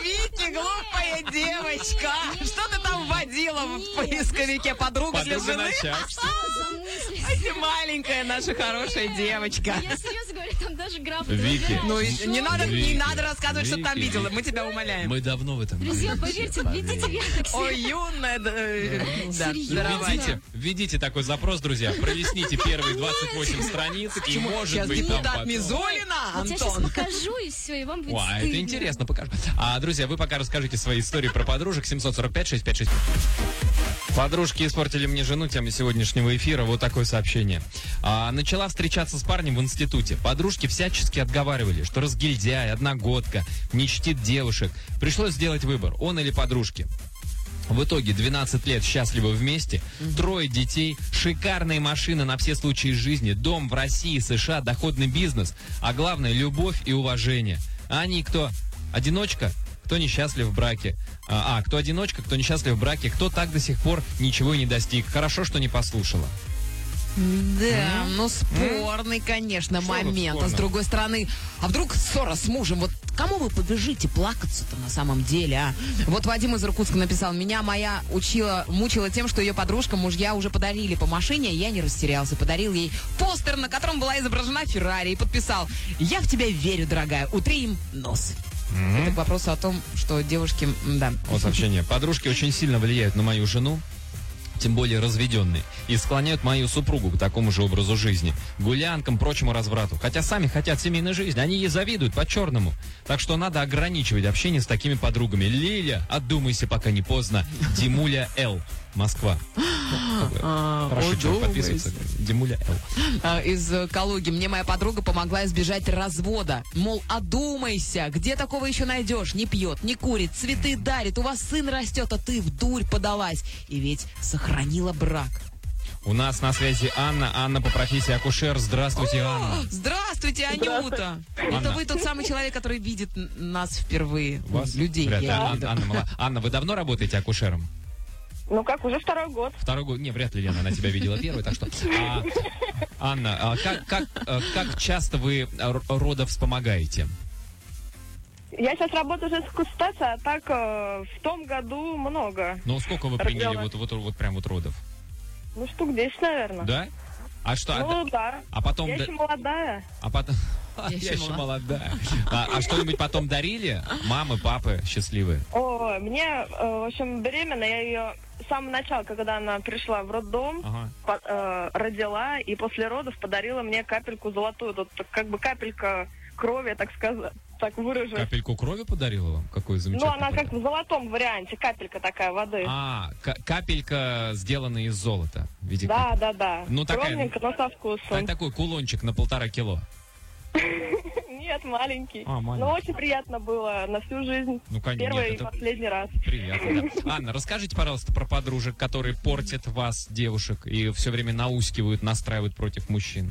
Вики, глупая девочка! Что ты там вводила в поисковике? Подруга для жены? Маленькая наша хорошая девочка. Я серьезно говорю, там даже графы. Вики. Ну не надо, не надо рассказывать, что ты там видела. Мы тебя умоляем. Мы давно в этом. Друзья, поверьте, введите Яндекс. Ой, юная, да, здравствуйте. Введите такой запрос, друзья. Пролистните первые двадцать восемь страниц и может быть там потом. Сейчас депутат Мизулина, Антон. Я сейчас покажу и все, и вам будет стыдно. Ой, это интересно, покажу. А, друзья, вы пока расскажите свои истории про подружек. семь четыре пять шесть пять шесть. Подружки испортили мне жену. Тема сегодняшнего эфира. Вот такое сообщение. А, начала встречаться с парнем в институте. Подружки всячески отговаривали, что разгильдяй, одногодка, не чтит девушек. Пришлось сделать выбор. Он или подружки. В итоге двенадцать лет счастливы вместе, трое детей, шикарные машины на все случаи жизни, дом в России, США, доходный бизнес, а главное любовь и уважение. А они кто? Одиночка? Кто несчастлив в браке. А, кто одиночка, кто несчастлив в браке, кто так до сих пор ничего и не достиг. Хорошо, что не послушала. Да, ну спорный, конечно, что момент. А с другой стороны, а вдруг ссора с мужем? Вот кому вы побежите плакаться-то на самом деле, а? Вот Вадим из Иркутска написал: меня моя учила, мучила тем, что ее подружка мужья уже подарили по машине, я не растерялся. Подарил ей постер, на котором была изображена Феррари, и подписал: «Я в тебя верю, дорогая, утри им нос». Mm-hmm. Это к вопросу о том, что девушки... Да. Вот сообщение. Подружки очень сильно влияют на мою жену, тем более разведенные, и склоняют мою супругу к такому же образу жизни, гулянкам, прочему разврату. Хотя сами хотят семейной жизни, они ей завидуют по-черному. Так что надо ограничивать общение с такими подругами. Лиля, отдумайся, пока не поздно. Димуля Л. Москва. Прошу тебя подписываться. Димуля Л. Из Калуги. Мне моя подруга помогла избежать развода. Мол, одумайся, где такого еще найдешь? Не пьет, не курит, цветы дарит. У вас сын растет, а ты в дурь подалась. И ведь сохранила брак. У нас на связи Анна. Анна по профессии акушер. Здравствуйте, О, Анна. Здравствуйте, Анюта. Здравствуйте. Это вы тот самый человек, который видит нас впервые. Вас? Людей. Вряд, я Анна, Анна, Анна, вы давно работаете акушером? Ну как, уже второй год. Второй год. Не, вряд ли, Лена, она тебя видела первой, так что... А, Анна, а как, как, как часто вы родов вспомогаете? Я сейчас работаю уже с консультацией, а так в том году много. Ну сколько вы приняли вот, вот, вот прям вот родов? Ну штук десять, наверное. Да? А что? Ну а, да. А потом... Я еще молодая. А потом... Я, Я еще молодая. А, а что-нибудь потом дарили? Мамы, папы счастливые? О, мне, в общем, беременна. Я ее с самого начала, когда она пришла в роддом, ага. по, э, родила, и после родов подарила мне капельку золотую. Тут как бы капелька крови, так сказать, так выражу. Капельку крови подарила вам? Какой замечательный. Ну, она подарок. Как в золотом варианте, капелька такая воды. А, к- капелька сделана из золота. Видите, да, как... да, да. Ну, кровненько, такая, но со вкусом. Такой кулончик на полтора кило. Нет, маленький. А, маленький. Но очень приятно было на всю жизнь. Ну, конечно, первый нет, и последний раз. Приятно. Да. Анна, расскажите, пожалуйста, про подружек, которые портят вас, девушек, и все время наускивают, настраивают против мужчин.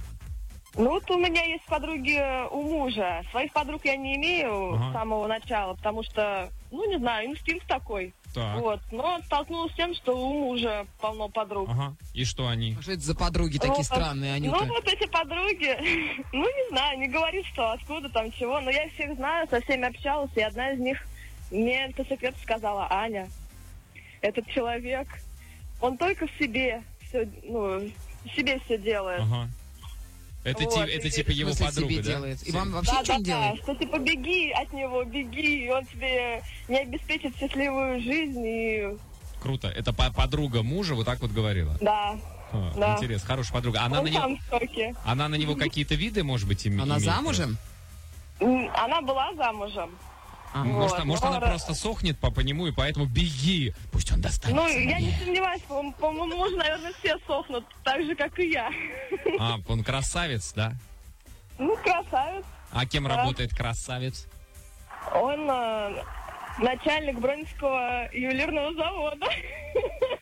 Ну, вот у меня есть подруги у мужа. Своих подруг я не имею ага. с самого начала, потому что, ну, не знаю, инстинкт такой. Так. Вот. Но столкнулась с тем, что у мужа полно подруг. Ага. И что они? А что это за подруги такие вот. Странные, Анюта? Ну, вот эти подруги, ну, не знаю, не говорит, что, откуда там, чего. Но я всех знаю, со всеми общалась, и одна из них мне по секрету сказала: Аня, этот человек, он только в себе все, ну, в себе все делает. Ага. Это, вот, тип, это типа его подруга, да? И вам вообще да, ничего да, не делает? Да, что типа беги от него, беги, и он тебе не обеспечит счастливую жизнь. И... Круто. Это подруга мужа вот так вот говорила? Да. А, да. Интересно, хорошая подруга. Она, на него... Она на него какие-то виды, может быть, имеет? Она замужем? Она была замужем. А, вот, может, может она раз... просто сохнет по, по нему, и поэтому беги, пусть он достанется. Ну, я не сомневаюсь, по-моему, по- муж, наверное, все сохнут, так же, как и я. А, он красавец, да? Ну, красавец. А кем да. работает красавец? Он э, начальник Бронинского ювелирного завода.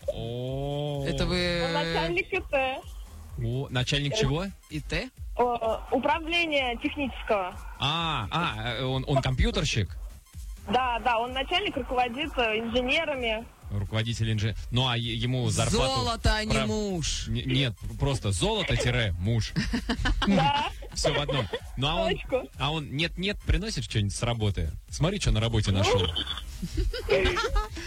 О, это вы... Он начальник ИТ. О, начальник чего? ИТ? О, управление технического. А, а он, он компьютерщик? Да, да, он начальник, руководит инженерами. Руководитель инженер. Ну, а ему зарплату... Золото, а не Про... муж. Н- нет, просто золото-муж. Да. Все в одном. Ну, а он, а он нет-нет, приносит что-нибудь с работы? Смотри, что на работе нашел.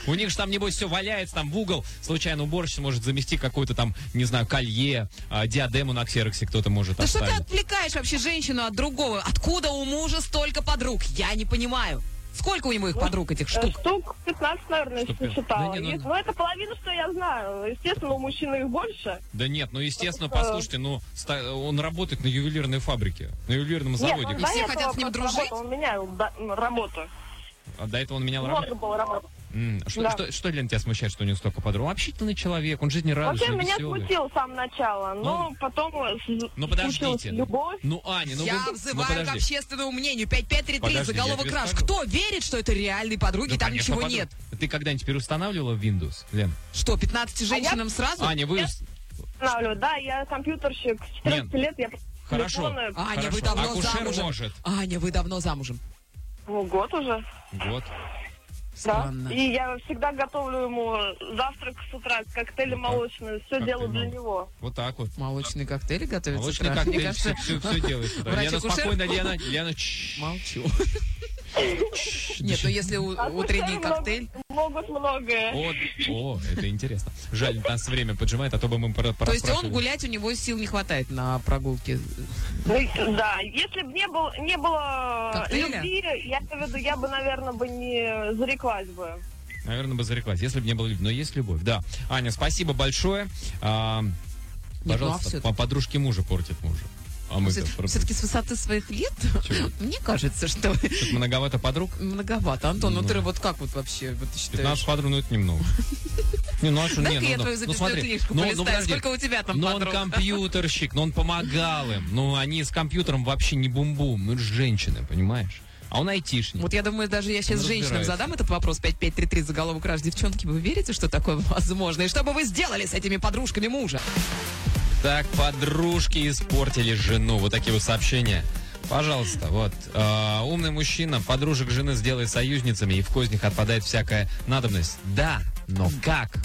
У них же там, небось, все валяется там в угол. Случайно уборщица может замести какое-то там, не знаю, колье, диадему на ксероксе кто-то может оставить. Да что ты отвлекаешь вообще женщину от другого? Откуда у мужа столько подруг? Я не понимаю. Сколько у него их ну, подруг, этих штук? Штук пятнадцать, наверное, я считала. Да, нет, ну... ну, это половина, что я знаю. Естественно, у мужчин их больше. Да нет, ну, естественно, потому послушайте, ну, он работает на ювелирной фабрике, на ювелирном заводе. Нет, все хотят с ним дружить. Он менял работу. А до этого он менял работу? Много было работы. Mm. Что, да. что, что, Лен, тебя смущает, что у него столько подруг? Он общительный человек, он жизнерадостный, вообще, веселый. Меня смутил с самого начала, но ну, потом ну, подождите. Любовь. Ну, Аня, ну я вы, взываю ну, к общественному мнению. пять пять три три, заголовок «Раш». Кто верит, что это реальные подруги, да, там конечно, ничего подруг. Нет? Ты когда-нибудь переустанавливала Windows, Лен? Что, пятнадцати женщинам а я... сразу? Аня, вы... Я устанавливаю, да, я компьютерщик, с четырнадцати Нет. лет я... Хорошо, Аня, хорошо. Вы давно акушер замужем. Может. Аня, вы давно замужем? Ну, год уже. Год. Странно. Да. И я всегда готовлю ему завтрак с утра, коктейли вот молочные, все делаю для него. Вот так вот. Молочные коктейли готовят с утра? Молочные коктейли, все, все, все делают. Лена, спокойно, Лена, Лена, молчу. Нет, ну если утренний коктейль... Могут многое. О, это интересно. Жаль, нас время поджимает, а то бы мы пораспрашивали. То есть он гулять, у него сил не хватает на прогулке? Да, если бы не было любви, я бы, наверное, не зареклась бы. Наверное, бы зареклась, если бы не было любви. Но есть любовь, да. Аня, спасибо большое. Пожалуйста, подружки мужа портят мужа. А мы все-таки с высоты своих лет, чего? Мне кажется, что... Тут многовато подруг? Многовато. Антон, ну, ну ты вот как вот вообще вот ты считаешь? пятнадцать подруг, ну это немного. Не, ну а что, не, ну, я твою записную ну, книжку ну, полистаю. Ну, сколько у тебя там подруг? Ну он компьютерщик, но он помогал им. Ну они с компьютером вообще не бум-бум. Ну это женщины, понимаешь? А он айтишник. Вот я думаю, даже я сейчас женщинам задам этот вопрос. пять пять три три заголовок Rush. Девчонки, вы верите, что такое возможно? И что бы вы сделали с этими подружками мужа? Так, подружки испортили жену. Вот такие вот сообщения. Пожалуйста, вот. Э, умный мужчина подружек жены сделает союзницами, и в кознях отпадает всякая надобность. Да, но как?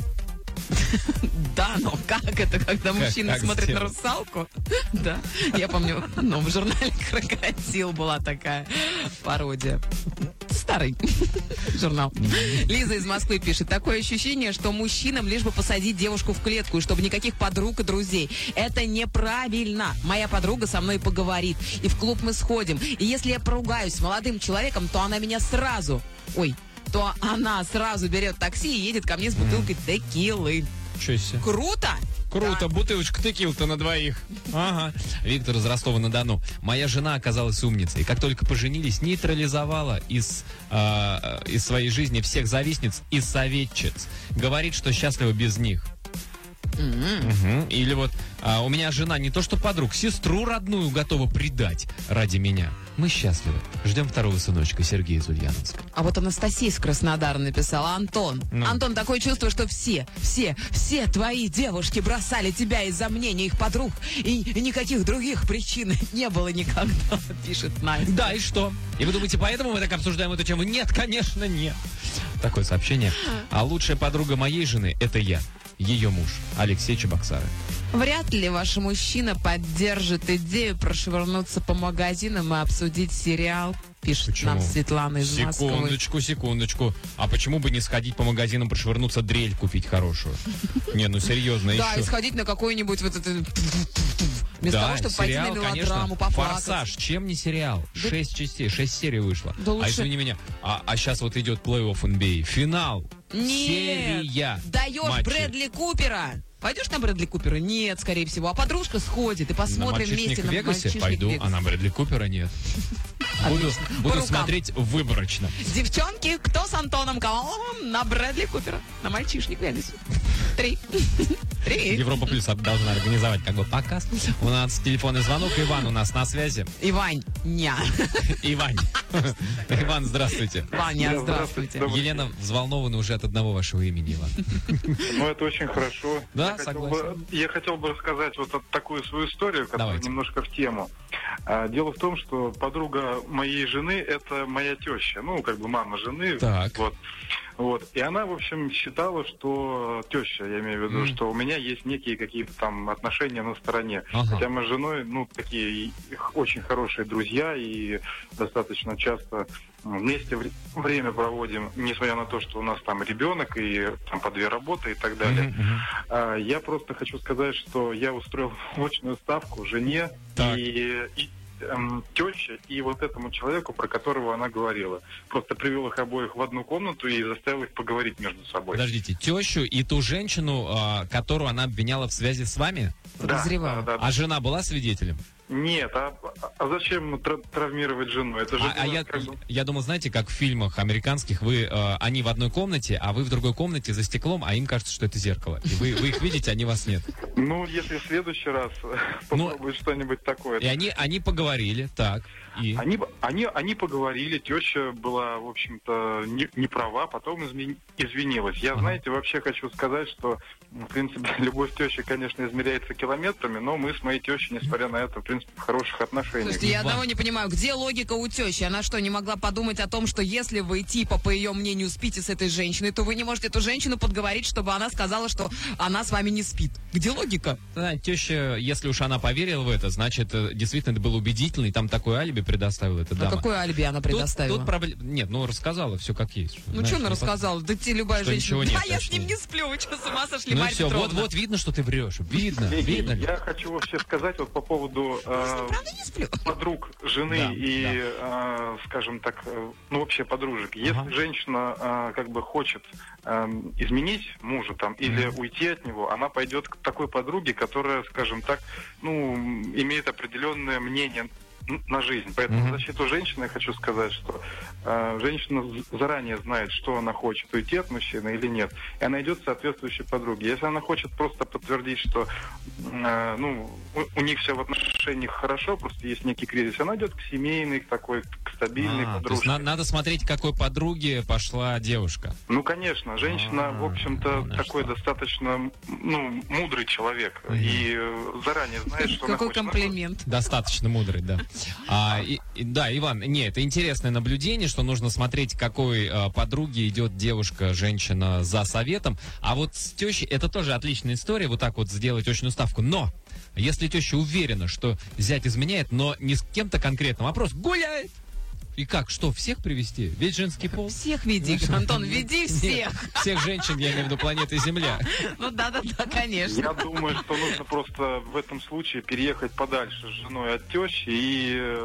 Да, но как это, когда мужчина смотрит на русалку? Да, я помню, но в журнале «Крокодил» была такая пародия. Старый журнал. Лиза из Москвы пишет. Такое ощущение, что мужчинам лишь бы посадить девушку в клетку, и чтобы никаких подруг и друзей. Это неправильно. Моя подруга со мной поговорит, и в клуб мы сходим. И если я поругаюсь с молодым человеком, то она меня сразу... Ой, то она сразу берет такси и едет ко мне с бутылкой текилы. Че себе. Круто? Круто, да. Бутылочка текил-то на двоих. Ага. Виктор из Ростова-на-Дону. Моя жена оказалась умницей. И как только поженились, нейтрализовала из, э, из своей жизни всех завистниц и советчиц. Говорит, что счастлива без них. Mm-hmm. Угу. Или вот э, у меня жена не то что подруг, сестру родную готова предать ради меня. Мы счастливы. Ждем второго сыночка, Сергея из Ульяновска. А вот Анастасия из Краснодара написала. Антон, ну. Антон, такое чувство, что все, все, все твои девушки бросали тебя из-за мнения их подруг. И никаких других причин не было никогда, пишет Настя. Да, и что? И вы думаете, поэтому мы так обсуждаем эту тему? Нет, конечно, нет. Такое сообщение. А лучшая подруга моей жены – это я, ее муж, Алексей Чебоксары. Вряд ли ваш мужчина поддержит идею прошвырнуться по магазинам и обсудить сериал, пишет почему? Нам Светлана из Москвы. Секундочку, секундочку. А почему бы не сходить по магазинам, прошвырнуться, дрель купить хорошую? Не, ну серьезно, еще. Да, и сходить на какой-нибудь вот это... Вместо да, того, чтобы сериал, пойти на мелодраму, поплакать. Форсаж, чем не сериал? Да. Шесть частей, шесть серий вышло. Да лучше... А извини меня, а, а сейчас вот идет плей-офф эн би эй. Финал. Нет, серия. Даешь матча. Брэдли Купера. Пойдешь на Брэдли Купера? Нет, скорее всего. А подружка сходит и посмотрим на вместе на «Мальчишник в Вегасе». Пойду, Вегасе. А на Брэдли Купера нет. Буду, буду смотреть выборочно. Девчонки, кто с Антоном Камоловым на Брэдли Купера? На «Мальчишник в Вегасе». Три. Три. Европа Плюс должна организовать как бы показ. У нас телефонный звонок. Иван у нас на связи. Иваня. Ивань. Иван, здравствуйте. Ваня, здравствуйте. Елена взволнована уже от одного вашего имени, Иван. Ну, это очень хорошо. Да, согласен. Я хотел бы рассказать вот такую свою историю, которая немножко в тему. Дело в том, что подруга моей жены – это моя теща. Ну, как бы мама жены. Так. Вот. Вот. И она, в общем, считала, что теща, я имею в виду, mm. что у меня есть некие какие-то там отношения на стороне. Ага. Хотя мы с женой, ну, такие очень хорошие друзья и достаточно часто вместе время проводим, несмотря на то, что у нас там ребенок и там по две работы и так далее. Mm-hmm. А, я просто хочу сказать, что я устроил очную ставку жене и... и... теща и вот этому человеку, про которого она говорила. Просто привел их обоих в одну комнату и заставил их поговорить между собой. Подождите, тещу и ту женщину, которую она обвиняла в связи с вами? Подозревала. Да, да, да. А жена была свидетелем? Нет, а, а зачем тр- травмировать жену? Это же а, а я, как... я думал, знаете, как в фильмах американских, вы э, они в одной комнате, а вы в другой комнате за стеклом, а им кажется, что это зеркало. И вы, вы их видите, они вас нет. Ну, если в следующий раз попробуют что-нибудь такое. И они, они поговорили, так. И... Они, они, они поговорили, теща была, в общем-то, не, не права, потом измени, извинилась. Я, ага. знаете, вообще хочу сказать, что, в принципе, любовь тещи, конечно, измеряется километрами, но мы с моей тещей, несмотря на это, в принципе, в хороших отношениях. отношении. Слушайте, я одного не понимаю, где логика у тещи? Она что, не могла подумать о том, что если вы типа, по ее мнению, спите с этой женщиной, то вы не можете эту женщину подговорить, чтобы она сказала, что она с вами не спит. Где логика? Да, теща, если уж она поверила в это, значит, действительно, это был убедительный, там такое алиби предоставила эта дама. А какое алиби она предоставила? Тут, тут проблем... Нет, ну рассказала все как есть. Ну, знаешь, что она рассказала? Под... Да тебе любая женщина. Нет, да, я с ним не сплю, вы что, с ума сошли, ну, Марья Петровна? Ну все, вот-вот видно, что ты врешь. Видно, видно. Я хочу вообще сказать вот по поводу подруг жены и, скажем так, ну вообще подружек. Если женщина как бы хочет изменить мужа там или уйти от него, она пойдет к такой подруге, которая, скажем так, ну имеет определенное мнение на жизнь. Поэтому в защиту женщины я хочу сказать, что э, женщина заранее знает, что она хочет, уйти от мужчины или нет. И она идет к соответствующей подруге. Если она хочет просто подтвердить, что э, ну, у, у них все в отношениях хорошо, просто есть некий кризис, она идет к семейной, к такой, к стабильной а, подружке. То есть на- надо смотреть, к какой подруге пошла девушка. Ну, конечно. Женщина, А-а-а, в общем-то, такой что? достаточно ну, мудрый человек. Mm-hmm. И заранее знает, что она хочет. Какой комплимент. Достаточно мудрый, да. А, и, и, да, Иван, не, это интересное наблюдение, что нужно смотреть, к какой а, подруге идет девушка, женщина за советом. А вот с тещей, это тоже отличная история, вот так вот сделать тещину ставку. Но, если теща уверена, что зять изменяет, но не с кем-то конкретным, а просто гуляет. И как, что, всех привести? Ведь женский пол? Всех веди, ну, Антон, веди всех. Нет, всех женщин, я имею в виду, планеты Земля. Ну да-да-да, конечно. Я думаю, что нужно просто в этом случае переехать подальше с женой от тещи. И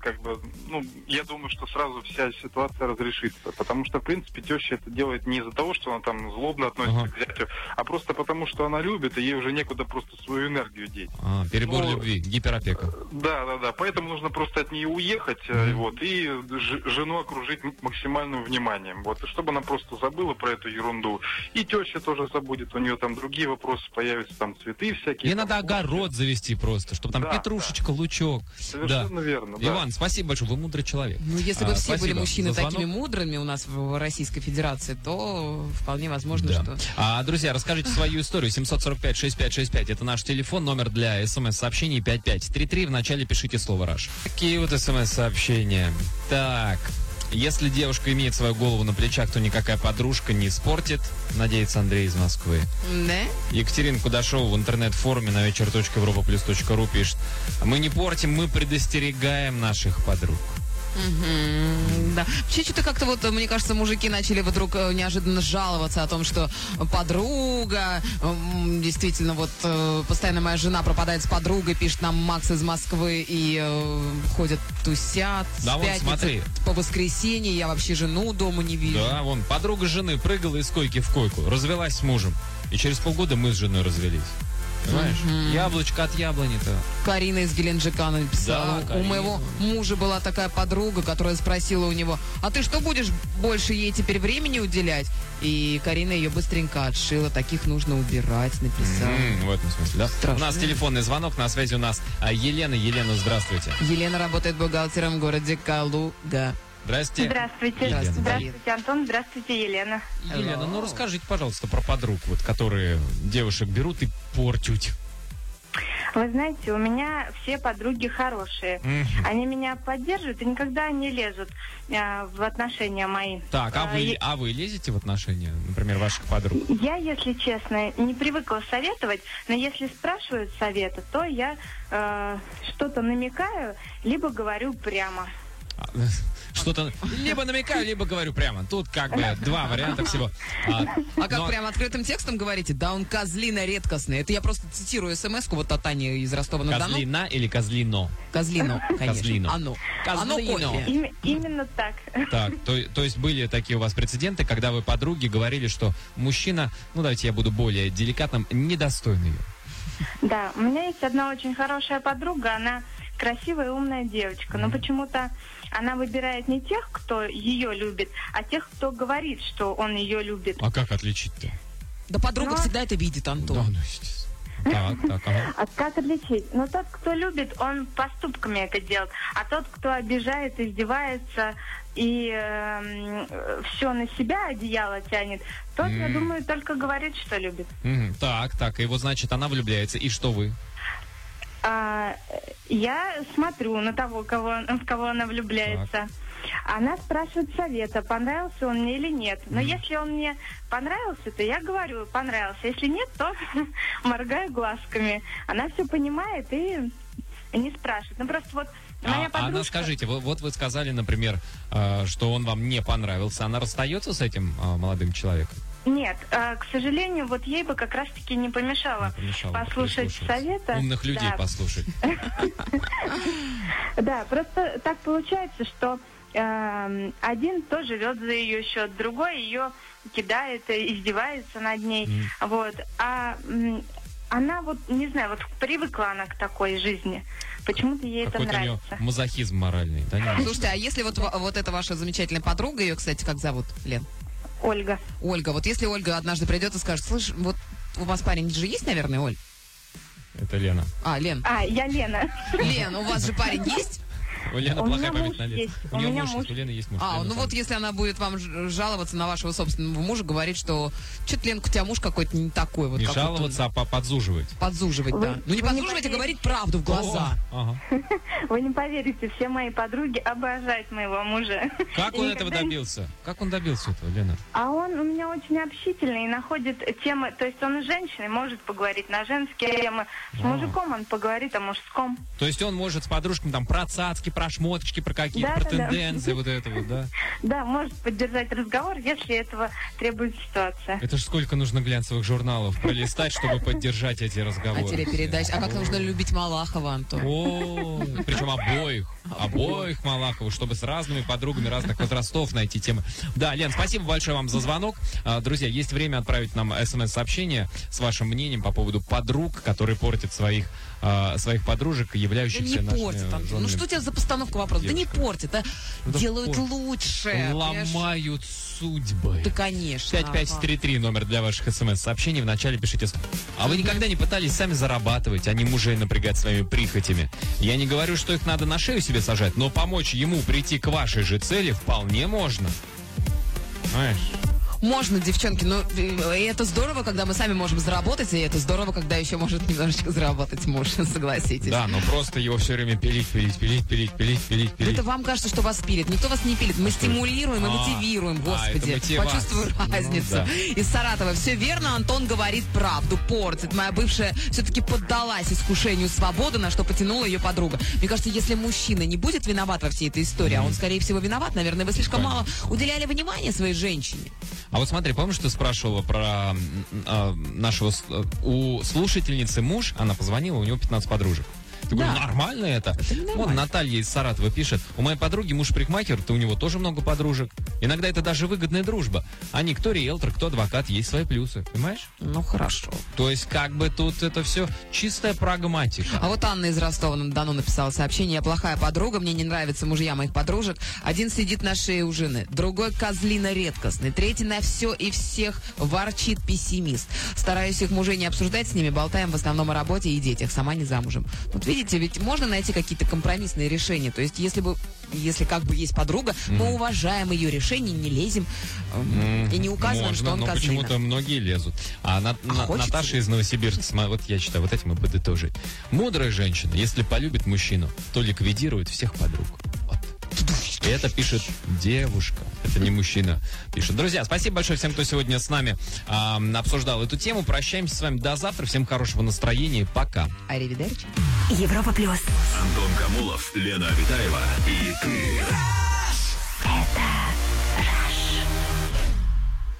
как бы, ну, я думаю, что сразу вся ситуация разрешится. Потому что, в принципе, теща это делает не из-за того, что она там злобно относится ага. к зятю, а просто потому, что она любит, и ей уже некуда просто свою энергию деть. А, перебор ну, любви, гиперопека. Да-да-да, поэтому нужно просто от нее уехать, mm-hmm. вот, и жену окружить максимальным вниманием. Вот, и чтобы она просто забыла про эту ерунду. И теща тоже забудет, у нее там другие вопросы появятся, там цветы всякие. Ей надо огород кушать. завести просто, чтобы там да, петрушечка, да. лучок. Совершенно да. верно. Да. Иван, спасибо большое, вы мудрый человек. Ну, если бы а, все спасибо. были мужчины такими мудрыми у нас в Российской Федерации, то вполне возможно, да. что... А, друзья, расскажите свою историю. семь четыре пять шесть пять шесть пять. Это наш телефон, номер для смс-сообщений пять пять три три. Вначале пишите слово «Rush». Какие вот смс-сообщения... Так, если девушка имеет свою голову на плечах, то никакая подружка не испортит, надеется Андрей из Москвы. Да? Екатерина Кудашова в интернет-форуме на вечер точка европа плюс точка ру пишет: мы не портим, мы предостерегаем наших подруг. Угу, да. Вообще, что-то как-то вот, мне кажется, мужики начали вдруг неожиданно жаловаться о том, что подруга, действительно, вот постоянно моя жена пропадает с подругой, пишет нам Макс из Москвы, и э, ходят, тусят. Да, вон, смотри. По воскресенье я вообще жену дома не вижу. Да, вон, подруга жены прыгала из койки в койку, развелась с мужем, и через полгода мы с женой развелись. Понимаешь? Mm-hmm. Яблочко от яблони-то. Карина из Геленджика написала. Да, у моего мужа была такая подруга, которая спросила у него: а ты что будешь больше ей теперь времени уделять? И Карина ее быстренько отшила. Таких нужно убирать, написала. Mm-hmm, в этом смысле, да? Страшно. У нас телефонный звонок, на связи у нас Елена. Елена, здравствуйте. Елена работает бухгалтером в городе Калуга. Здрасте. Здравствуйте. Елена. Здравствуйте, Антон. Здравствуйте, Елена. Елена, ну расскажите, пожалуйста, про подруг, вот, которые девушек берут и портят. Вы знаете, у меня все подруги хорошие. Mm-hmm. Они меня поддерживают и никогда не лезут э, в отношения мои. Так, а вы, а вы лезете в отношения, например, ваших подруг? Я, если честно, не привыкла советовать, но если спрашивают совета, то я э, что-то намекаю, либо говорю прямо. Что-то либо намекаю, либо говорю прямо. Тут как бы два варианта всего. А, а как но... прям открытым текстом говорите? Да он козлина редкостный. Это я просто цитирую смс-ку вот от Тани из Ростова-на-Дону. Козлина или козлино? Козлино, конечно. Козлино. Оно. Козлино. Оно кофе. Именно так. Так, то, то есть были такие у вас прецеденты, когда вы подруги говорили, что мужчина, ну давайте я буду более деликатным, недостойный ее. Да, у меня есть одна очень хорошая подруга, она красивая и умная девочка, но почему-то она выбирает не тех, кто ее любит, а тех, кто говорит, что он ее любит. А как отличить-то? Да подруга но... всегда это видит, Антон. Да, ну, естественно. Так, так, ага. А как отличить? Ну, тот, кто любит, он поступками это делает. А тот, кто обижает, издевается и э, э, все на себя одеяло тянет, тот, mm. я думаю, только говорит, что любит. Mm-hmm. Так, так, и вот, значит, она влюбляется. И что вы? А, Я смотрю на того, кого, в кого она влюбляется. Так. Она спрашивает совета, понравился он мне или нет. Но mm. если он мне понравился, то я говорю, понравился. Если нет, то моргаю глазками. Она все понимает и не спрашивает. Ну, просто вот моя а, подружка... Она, скажите, вот, вот вы сказали, например, э, что он вам не понравился. Она расстается с этим э, молодым человеком? Нет, э, к сожалению, вот ей бы как раз-таки не помешало, не помешало послушать совета. Умных людей да. послушать. Да, просто так получается, что один то живет за ее счет, другой ее кидает, издевается над ней. Mm. Вот. А м, она вот, не знаю, вот привыкла она к такой жизни. Почему-то ей Какой-то это нравится. Какой-то у нее мазохизм моральный. Да, не Слушайте, а если вот, вот эта ваша замечательная подруга, ее, кстати, как зовут, Лен? Ольга. Ольга. Вот если Ольга однажды придет и скажет, слышь, вот у вас парень же есть, наверное, Оль? Это Лена. А, Лен. А, я Лена. Лен, у вас же парень есть? У Лены плохая память на лица. У, у нее муж, муж у Лены есть муж. А, Лена ну сам. Вот если она будет вам жаловаться на вашего собственного мужа, говорить, что что-то, Ленка, у тебя муж какой-то не такой. Вот, не жаловаться, он... а подзуживать. Подзуживать, вы, да. Ну не подзуживать, не а говорить правду в глаза. Ага. Вы не поверите, все мои подруги обожают моего мужа. Как он этого добился? Как он добился этого, Лена? А он у меня очень общительный и находит темы, то есть он с женщиной может поговорить на женские темы, с мужиком он поговорит о мужском. То есть он может с подружками там про цацки, про шмоточки, про какие-то, да, про да, тенденции, да. вот это вот, да? Да, может поддержать разговор, если этого требует ситуация. Это ж сколько нужно глянцевых журналов пролистать, чтобы поддержать эти разговоры. А телепередач. А как нужно любить Малахова, Антон? О, причем обоих. Обоих Малахова, чтобы с разными подругами разных возрастов найти темы. Да, Лен, спасибо большое вам за звонок. Друзья, есть время отправить нам эс эм эс-сообщение с вашим мнением по поводу подруг, которые портят своих своих подружек, являющихся нашими женами. Ну что тебя за постановка вопроса? Да не портят, а делают лучше. Ломают судьбы. Да, конечно. пять пять три три номер для ваших эс эм эс-сообщений. Вначале пишите. А вы никогда не пытались сами зарабатывать, а не мужей напрягать своими прихотями? Я не говорю, что их надо на шею себе сажать, но помочь ему прийти к вашей же цели вполне можно. Знаешь? Можно, девчонки, но это здорово, когда мы сами можем заработать, и это здорово, когда еще может немножечко заработать муж, согласитесь. Да, но просто его все время пилить, пилить, пилить, пилить, пилить, пилить, пилить. Это вам кажется, что вас пилит. Никто вас не пилит. Мы а стимулируем и мотивируем, господи. А, Почувствую вас. разницу. Ну, да. Из Саратова. Все верно, Антон говорит правду, портит. Моя бывшая все-таки поддалась искушению свободы, на что потянула ее подруга. Мне кажется, если мужчина не будет виноват во всей этой истории, mm-hmm. а он, скорее всего, виноват, наверное, вы слишком Понятно. мало уделяли внимания своей женщине. А вот смотри, помнишь, ты спрашивала про э, нашего... У слушательницы муж, она позвонила, у него пятнадцать подружек. Ты да. говоришь, нормально это? это нормально. Вот Наталья из Саратова пишет. У моей подруги муж парикмахер, то у него тоже много подружек. Иногда это даже выгодная дружба. Они кто риэлтор, кто адвокат, есть свои плюсы. Понимаешь? Ну, хорошо. То есть, как бы тут это все чистая прагматика. А вот Анна из Ростова-на-Дону написала сообщение. Я плохая подруга, мне не нравятся мужья моих подружек. Один сидит на шее у жены, другой козлина редкостный, третий на все и всех ворчит пессимист. Стараюсь их мужей не обсуждать с ними, болтаем в основном о работе и детях, сама не замужем. Вот видите, ведь можно найти какие-то компромиссные решения. То есть, если бы, если как бы есть подруга, mm. мы уважаем ее решение, не лезем mm. и не указываем, можно, что он козлина. Можно, но почему-то многие лезут. А, на, а на, Наташа из Новосибирска, вот я считаю, вот этим и подытожить. Мудрая женщина, если полюбит мужчину, то ликвидирует всех подруг. Вот. И это пишет девушка. Это не мужчина пишет. Друзья, спасибо большое всем, кто сегодня с нами э, обсуждал эту тему. Прощаемся с вами до завтра. Всем хорошего настроения. Пока. Аривидерчи. Европа Плюс. Антон Камолов, Лена Абитаева и ты.